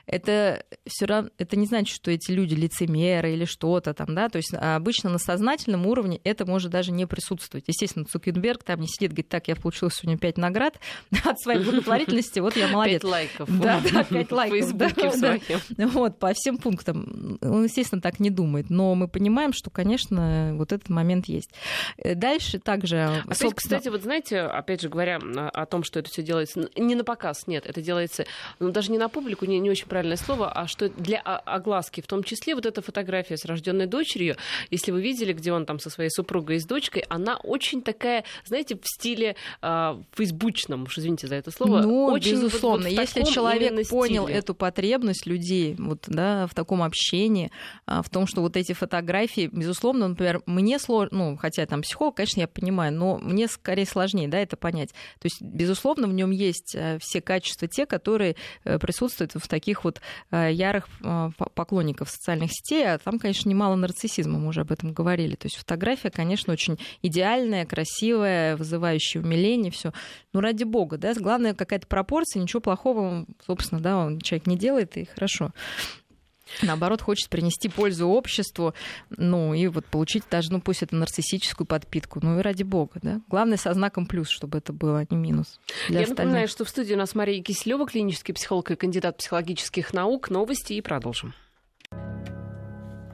Это все равно, это не значит, что эти люди лицемеры или что-то там, да, то есть обычно на сознательном уровне это может даже не присутствовать. Естественно, Цукерберг там не сидит, говорит, так, я получила сегодня пять наград от своей благотворительности, вот я молодец. Пять лайков. Да, да, пять лайков. Да, да. Вот, по всем пунктам. Он, естественно, так не думает, но мы понимаем, что, конечно, вот этот момент есть. Дальше также... Опять, собственно... Кстати, вот знаете, опять же говоря о том, что это все делается не на показ, нет, это делается, ну, даже не на публику, не, не очень правильное слово, а что для огласки, в том числе вот эта фотография с рожденной дочерью, если вы видели, где он там со своей супругой и с дочкой, она очень такая, знаете, в стиле э, фейсбучном, уж извините за это слово. Ну, очень, безусловно, вот, вот если человек понял стиле. Эту потребность людей вот, да, в таком общении, в том, что вот эти фотографии, безусловно, например, мне сложно, ну, хотя там психолог, конечно, я понимаю, но мне скорее сложнее, да, это понять. То есть, безусловно, в нем есть все качества, те, которые присутствуют в таких вот ярых поклонников социальных сетей. А там, конечно, немало нарциссизма, мы уже об этом говорили. То есть фотография, конечно, очень идеальная, красивая, вызывающая умиление, все. Ну, ради бога, да. Главное, какая-то пропорция, ничего плохого, собственно, да, он, человек не делает, и хорошо. Наоборот, хочет принести пользу обществу, ну, и вот получить даже, ну, пусть это нарциссическую подпитку, ну, и ради бога, да. Главное, со знаком плюс, чтобы это было, а не минус. Я остальных. Напоминаю, что в студии у нас Мария Киселёва, клинический психолог и кандидат психологических наук. Новости и продолжим.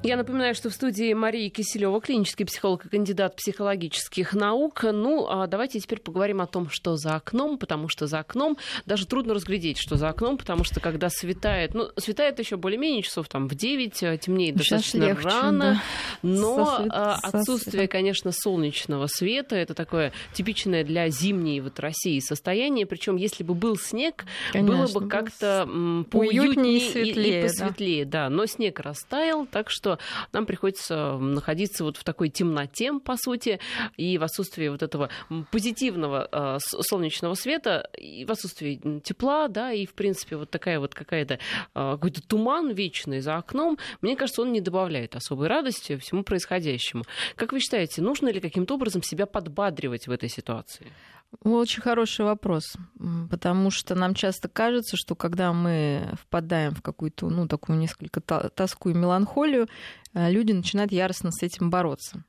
Я напоминаю, что в студии Мария Киселёва, клинический психолог и кандидат психологических наук. Ну, давайте теперь поговорим о том, что за окном, потому что за окном даже трудно разглядеть, что за окном, потому что когда светает, ну, светает еще более-менее часов там в девять, темнеет достаточно легче, рано, да. Но со свет... отсутствие, со... конечно, солнечного света, это такое типичное для зимней вот России состояние, причем если бы был снег, конечно, было бы как-то м- поуютнее и, светлее, и, и посветлее, да. Да, но снег растаял, так что нам приходится находиться вот в такой темноте, по сути, и в отсутствии вот этого позитивного э, солнечного света, и в отсутствии тепла, да, и, в принципе, вот такая вот какая-то, э, какой-то туман вечный за окном, мне кажется, он не добавляет особой радости всему происходящему. Как вы считаете, нужно ли каким-то образом себя подбадривать в этой ситуации? Очень хороший вопрос, потому что нам часто кажется, что когда мы впадаем в какую-то, ну, такую несколько тоску и меланхолию, люди начинают яростно с этим бороться,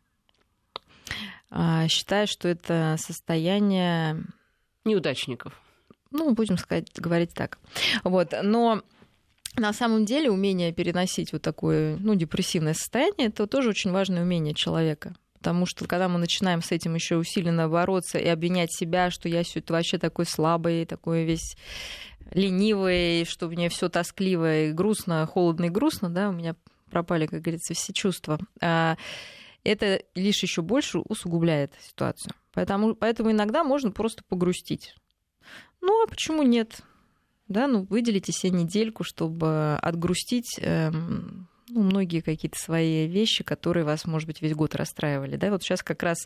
считая, что это состояние... неудачников. Ну, будем сказать, говорить так. Вот. Но на самом деле умение переносить вот такое, ну, депрессивное состояние, это тоже очень важное умение человека. Потому что когда мы начинаем с этим еще усиленно бороться и обвинять себя, что я вообще такой слабый, такой весь ленивый, что мне все тоскливо и грустно, холодно и грустно, да, у меня пропали, как говорится, все чувства, это лишь еще больше усугубляет ситуацию. Поэтому, поэтому иногда можно просто погрустить. Ну а почему нет? Да, ну, выделите себе недельку, чтобы отгрустить. Ну, многие какие-то свои вещи, которые вас, может быть, весь год расстраивали. Да? Вот сейчас как раз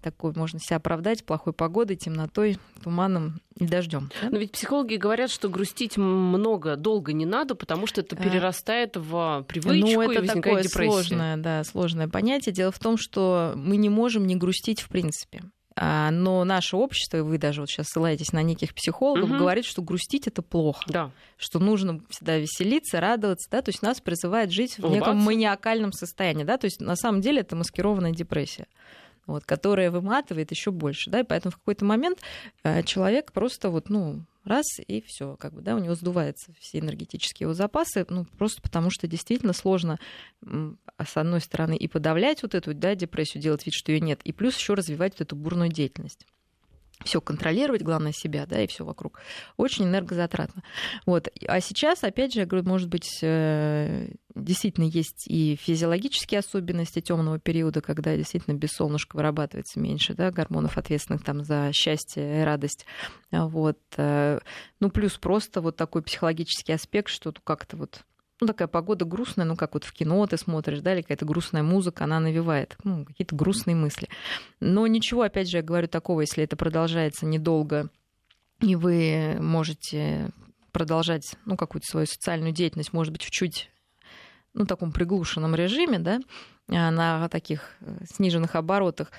такой можно себя оправдать плохой погодой, темнотой, туманом и дождем. Да? Но ведь психологи говорят, что грустить много, долго не надо, потому что это перерастает в привычку, ну, это и возникает депрессия. Сложное, да, сложное понятие. Дело в том, что мы не можем не грустить в принципе. Но наше общество, и вы даже вот сейчас ссылаетесь на неких психологов, угу. говорит, что грустить это плохо, да. Что нужно всегда веселиться, радоваться, да, то есть нас призывает жить в неком маниакальном состоянии, да, то есть на самом деле это маскированная депрессия, вот, которая выматывает еще больше, да, и поэтому в какой-то момент человек просто вот, ну, раз и все, как бы, да, у него сдуваются все энергетические его запасы, ну, просто потому что действительно сложно, с одной стороны, и подавлять вот эту, да, депрессию, делать вид, что ее нет, и плюс еще развивать вот эту бурную деятельность. все контролировать, главное себя, да, и все вокруг. Очень энергозатратно. Вот. А сейчас, опять же, я говорю, может быть, действительно есть и физиологические особенности темного периода, когда действительно без солнышка вырабатывается меньше, да, гормонов, ответственных там за счастье и радость. Вот. Ну, плюс просто вот такой психологический аспект, что как-то вот... Ну, такая погода грустная, ну, как вот в кино ты смотришь, да, или какая-то грустная музыка, она навевает, ну, какие-то грустные мысли. Но ничего, опять же, я говорю, такого, если это продолжается недолго, и вы можете продолжать, ну, какую-то свою социальную деятельность, может быть, в чуть, ну, таком приглушенном режиме, да, на таких сниженных оборотах,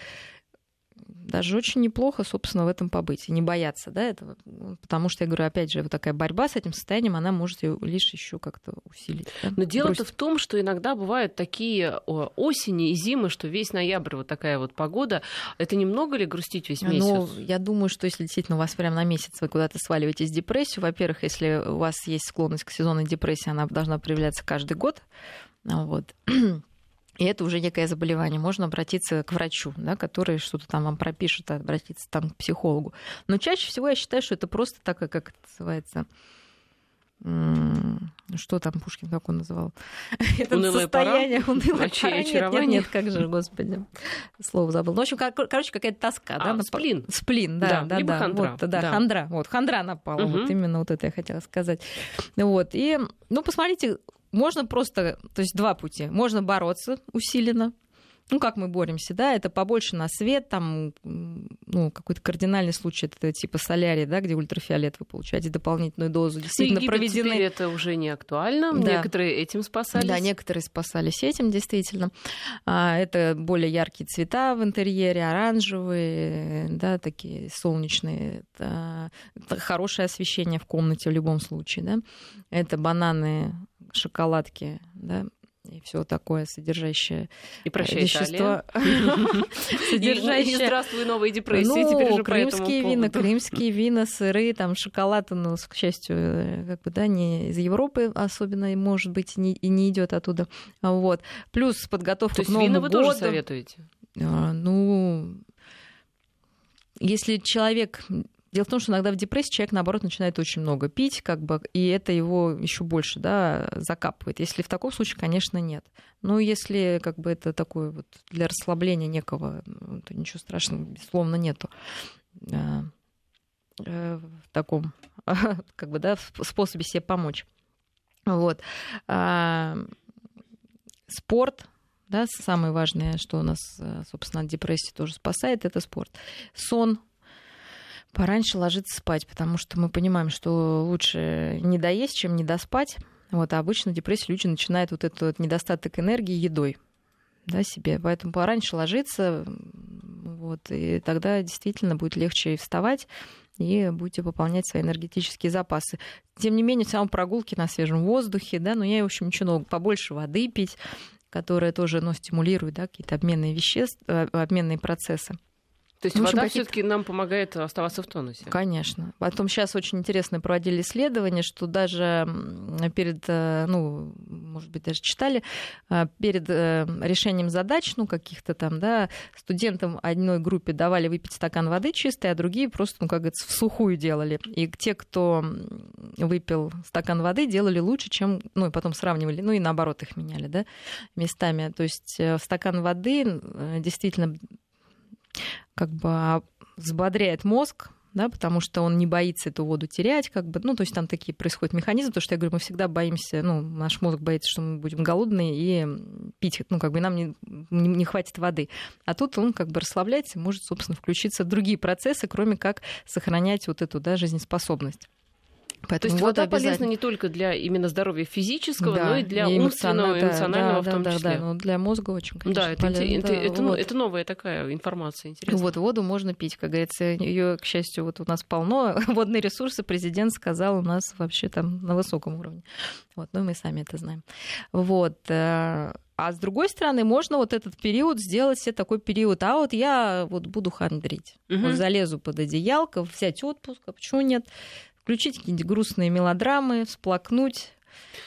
даже очень неплохо, собственно, в этом побыть и не бояться, да, этого, потому что я говорю, опять же, вот такая борьба с этим состоянием, она может ее лишь еще как-то усилить. Да? Но дело-то в том, что иногда бывают такие осени и зимы, что весь ноябрь вот такая вот погода. Это немного ли грустить весь месяц? Ну, я думаю, что если действительно у вас прямо на месяц вы куда-то сваливаетесь в депрессию, во-первых, если у вас есть склонность к сезонной депрессии, она должна проявляться каждый год, вот. И это уже некое заболевание. Можно обратиться к врачу, да, который что-то там вам пропишет, обратиться там, к психологу. Но чаще всего я считаю, что это просто такая, как это называется... Что там Пушкин, как он называл? Унылое состояние, унылое пора. Нет, нет, как же, господи, слово забыл. Ну, в общем, короче, какая-то тоска. А, да, сплин. Сплин, да, да, да. Либо да, хандра. Вот, да, да, хандра. Вот, хандра напала. Угу. Вот именно вот это я хотела сказать. Вот, и, ну, посмотрите, можно просто, то есть два пути. Можно бороться усиленно. Ну, как мы боремся, да, это побольше на свет, там, ну, какой-то кардинальный случай, это типа солярий, да, где ультрафиолет вы получаете дополнительную дозу. Действительно, ну, проведены... теперь это уже не актуально, да. Некоторые этим спасались. Да, некоторые спасались этим, действительно. Это более яркие цвета в интерьере, оранжевые, да, такие солнечные. Это хорошее освещение в комнате в любом случае, да. Это бананы, шоколадки, да. И все такое содержащее и прощай, вещество. Содержащее... И здравствуй, новые депрессии. Ну, теперь же крымские вина, крымские вина, сыры, там, шоколад, но, к счастью, как бы, да, не из Европы особенно, может быть, не, и не идет оттуда. Вот. Плюс подготовка к Новому году. То есть вина вы тоже советуете? А, ну, если человек... Дело в том, что иногда в депрессии человек, наоборот, начинает очень много пить, как бы, и это его еще больше, да, закапывает. Если в таком случае, конечно, нет. Но если как бы, это такое вот для расслабления некого, то ничего страшного, безусловно, нету в таком как бы, да, способе себе помочь. Вот. Спорт. Да, самое важное, что у нас, собственно, от депрессии тоже спасает, это спорт. Сон. Пораньше ложиться спать, потому что мы понимаем, что лучше не доесть, чем не доспать. Вот, а обычно депрессию люди начинают вот этот недостаток энергии едой, да, себе. Поэтому пораньше ложиться, вот, и тогда действительно будет легче и вставать, и будете пополнять свои энергетические запасы. Тем не менее, все равно прогулки на свежем воздухе, да, но я, в общем, ничего нового, побольше воды пить, которая тоже, ну, стимулирует, да, какие-то обменные веществ, обменные процессы. То есть, ну, вода какие-то... все-таки нам помогает оставаться в тонусе? Конечно. Потом сейчас очень интересно проводили исследования, что даже перед, ну, может быть, даже читали, перед решением задач, ну, каких-то там, да, студентам одной группе давали выпить стакан воды чистой, а другие просто, ну, как говорится, в сухую делали. И те, кто выпил стакан воды, делали лучше, чем... Ну, и потом сравнивали, ну, и наоборот их меняли, да, местами. То есть в стакан воды действительно... как бы взбодряет мозг, да, потому что он не боится эту воду терять, как бы, ну, то есть там такие происходят механизмы, потому что, я говорю, мы всегда боимся, ну, наш мозг боится, что мы будем голодные и пить, ну, как бы нам не, не хватит воды. А тут он как бы расслабляется и может, собственно, включиться в другие процессы, кроме как сохранять вот эту, да, жизнеспособность. Поэтому то есть вода полезна не только для именно здоровья физического, да, но и для и умственного, да, эмоционального, да, в том, да, числе. Да, да, но для мозга очень, конечно, да, это, полезно. Это, да, это, вот. Это новая такая информация интересная. Вот, воду можно пить, как говорится. Ее, к счастью, вот у нас полно. Водные ресурсы, президент сказал, у нас вообще там на высоком уровне. Вот, ну, мы сами это знаем. Вот. А с другой стороны, можно вот этот период сделать себе такой период. А вот я вот буду хандрить. Угу. Вот залезу под одеялко, взять отпуск, а почему нет? Включить какие-нибудь грустные мелодрамы, всплакнуть,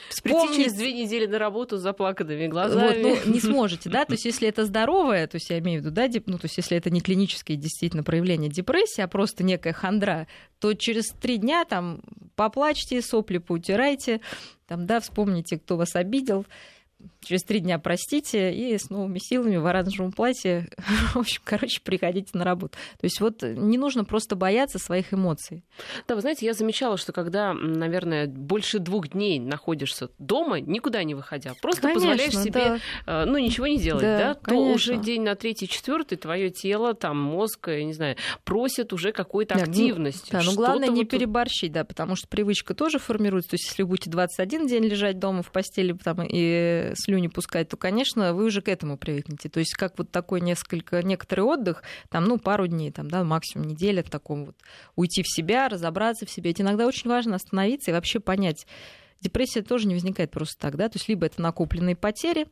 Вспомни через две недели на работу с заплаканными глазами. Вот, ну, не сможете, да? То есть если это здоровое, то есть я имею в виду, да, деп... ну, то есть если это не клиническое действительно проявление депрессии, а просто некая хандра, то через три дня там поплачьте, сопли поутирайте, там, да, вспомните, кто вас обидел. Через три дня простите, и с новыми силами в оранжевом платье, в общем, короче, приходите на работу. То есть вот не нужно просто бояться своих эмоций. Да, вы знаете, я замечала, что когда, наверное, больше двух дней находишься дома, никуда не выходя, просто конечно, позволяешь себе, да. ну, ничего не делать, да, да, то конечно. Уже день на третий, четвертый твое тело, там, мозг, я не знаю, просит уже какой-то да, активности. Ну, да, но главное не вот... переборщить, да, потому что привычка тоже формируется. То есть если будете двадцать один день лежать дома в постели там, и слюни пускать, то, конечно, вы уже к этому привыкнете. То есть как вот такой несколько, некоторый отдых, там, ну, пару дней, там, да, максимум неделя в таком вот, уйти в себя, разобраться в себе. Это иногда очень важно остановиться и вообще понять. Депрессия тоже не возникает просто так, да, то есть либо это накопленные потери,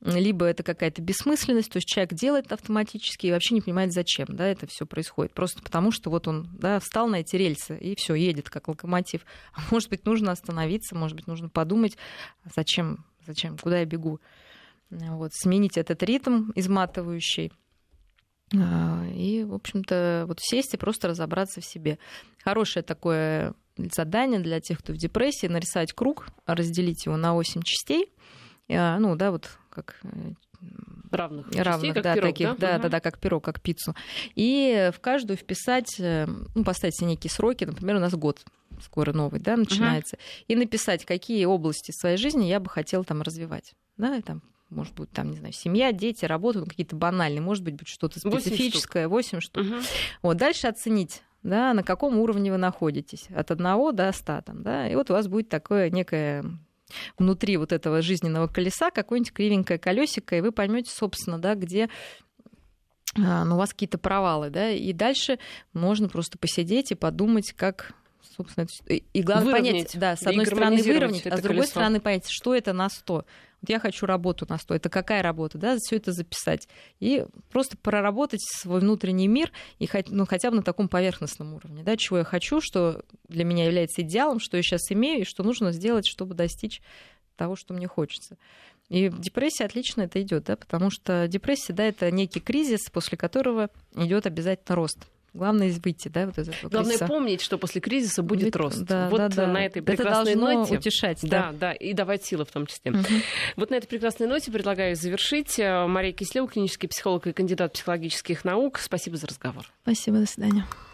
либо это какая-то бессмысленность, то есть человек делает автоматически и вообще не понимает, зачем, да, это все происходит. Просто потому, что вот он, да, встал на эти рельсы и все едет как локомотив. А может быть, нужно остановиться, может быть, нужно подумать, зачем Зачем? Куда я бегу? Вот, сменить этот ритм изматывающий. И, в общем-то, вот сесть и просто разобраться в себе. Хорошее такое задание для тех, кто в депрессии, нарисовать круг, разделить его на восемь частей. Ну, да, вот как... Равных, частей, равных, как да, пирог, таких, да? Да, угу. да, да, как пирог, как пиццу. И в каждую вписать, ну, поставить себе некие сроки, например, у нас год скоро новый, да, начинается, угу. и написать, какие области своей жизни я бы хотела там развивать, да, и там, может быть, там, не знаю, семья, дети, работа, ну, какие-то банальные, может быть, что-то специфическое, восемь штук. восемь штук. Угу. Вот, дальше оценить, да, на каком уровне вы находитесь, от одного до ста, там, да, и вот у вас будет такое некое... внутри вот этого жизненного колеса какое-нибудь кривенькое колесико, и вы поймете, собственно, да, где ну, у вас какие-то провалы, да, и дальше можно просто посидеть и подумать, как, собственно, это... и главное выровнять, понять, да, с одной стороны выровнять, а с другой колесо. стороны понять, что это на сто. Вот я хочу работу на сто, это какая работа, да, все это записать и просто проработать свой внутренний мир и ну, хотя бы на таком поверхностном уровне, да, чего я хочу, что для меня является идеалом, что я сейчас имею и что нужно сделать, чтобы достичь того, что мне хочется. И депрессия отлично это идет, да, потому что депрессия, да, это некий кризис, после которого идет обязательно рост. Главное выйти, да, вот из этого Главное кризиса. Помнить, что после кризиса будет, будет рост. Да, вот да, да. на этой прекрасной ноте. Это должно ноте, утешать. Да, да, да, и давать силы в том числе. Угу. Вот на этой прекрасной ноте предлагаю завершить. Мария Киселёва, клинический психолог и кандидат психологических наук. Спасибо за разговор. Спасибо, до свидания.